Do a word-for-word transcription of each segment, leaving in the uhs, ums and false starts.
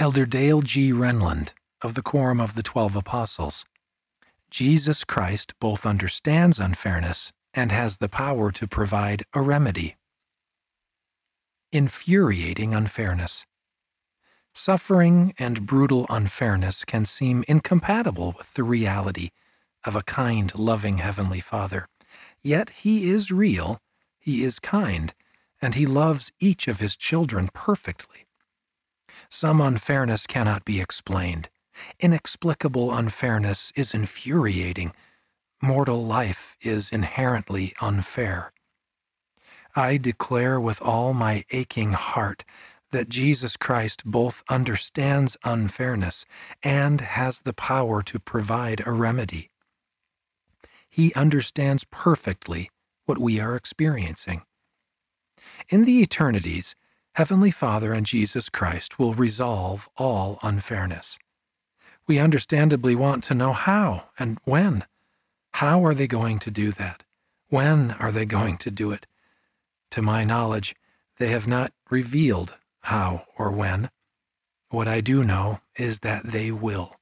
Elder Dale G. Renlund of the Quorum of the Twelve Apostles. Jesus Christ both understands unfairness and has the power to provide a remedy. Infuriating unfairness. Suffering and brutal unfairness can seem incompatible with the reality of a kind, loving Heavenly Father. Yet He is real, He is kind, and He loves each of His children perfectly. Some unfairness cannot be explained. Inexplicable unfairness is infuriating. Mortal life is inherently unfair. I declare with all my aching heart that Jesus Christ both understands unfairness and has the power to provide a remedy. He understands perfectly what we are experiencing. In the eternities, Heavenly Father and Jesus Christ will resolve all unfairness. We understandably want to know how and when. How are they going to do that? When are they going to do it? To my knowledge, they have not revealed how or when. What I do know is that they will.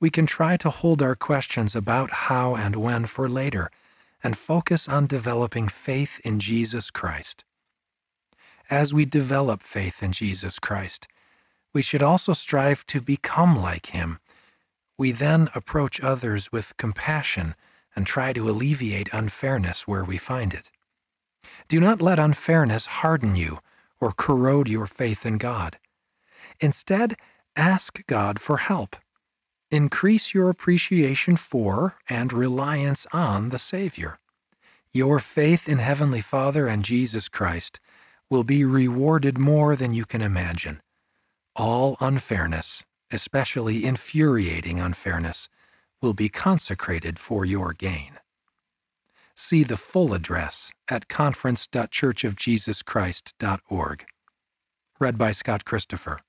We can try to hold our questions about how and when for later and focus on developing faith in Jesus Christ. As we develop faith in Jesus Christ, we should also strive to become like Him. We then approach others with compassion and try to alleviate unfairness where we find it. Do not let unfairness harden you or corrode your faith in God. Instead, ask God for help. Increase your appreciation for and reliance on the Savior. Your faith in Heavenly Father and Jesus Christ will be rewarded more than you can imagine. All unfairness, especially infuriating unfairness, will be consecrated for your gain. See the full address at conference dot church of jesus christ dot org. Read by Scott Christopher.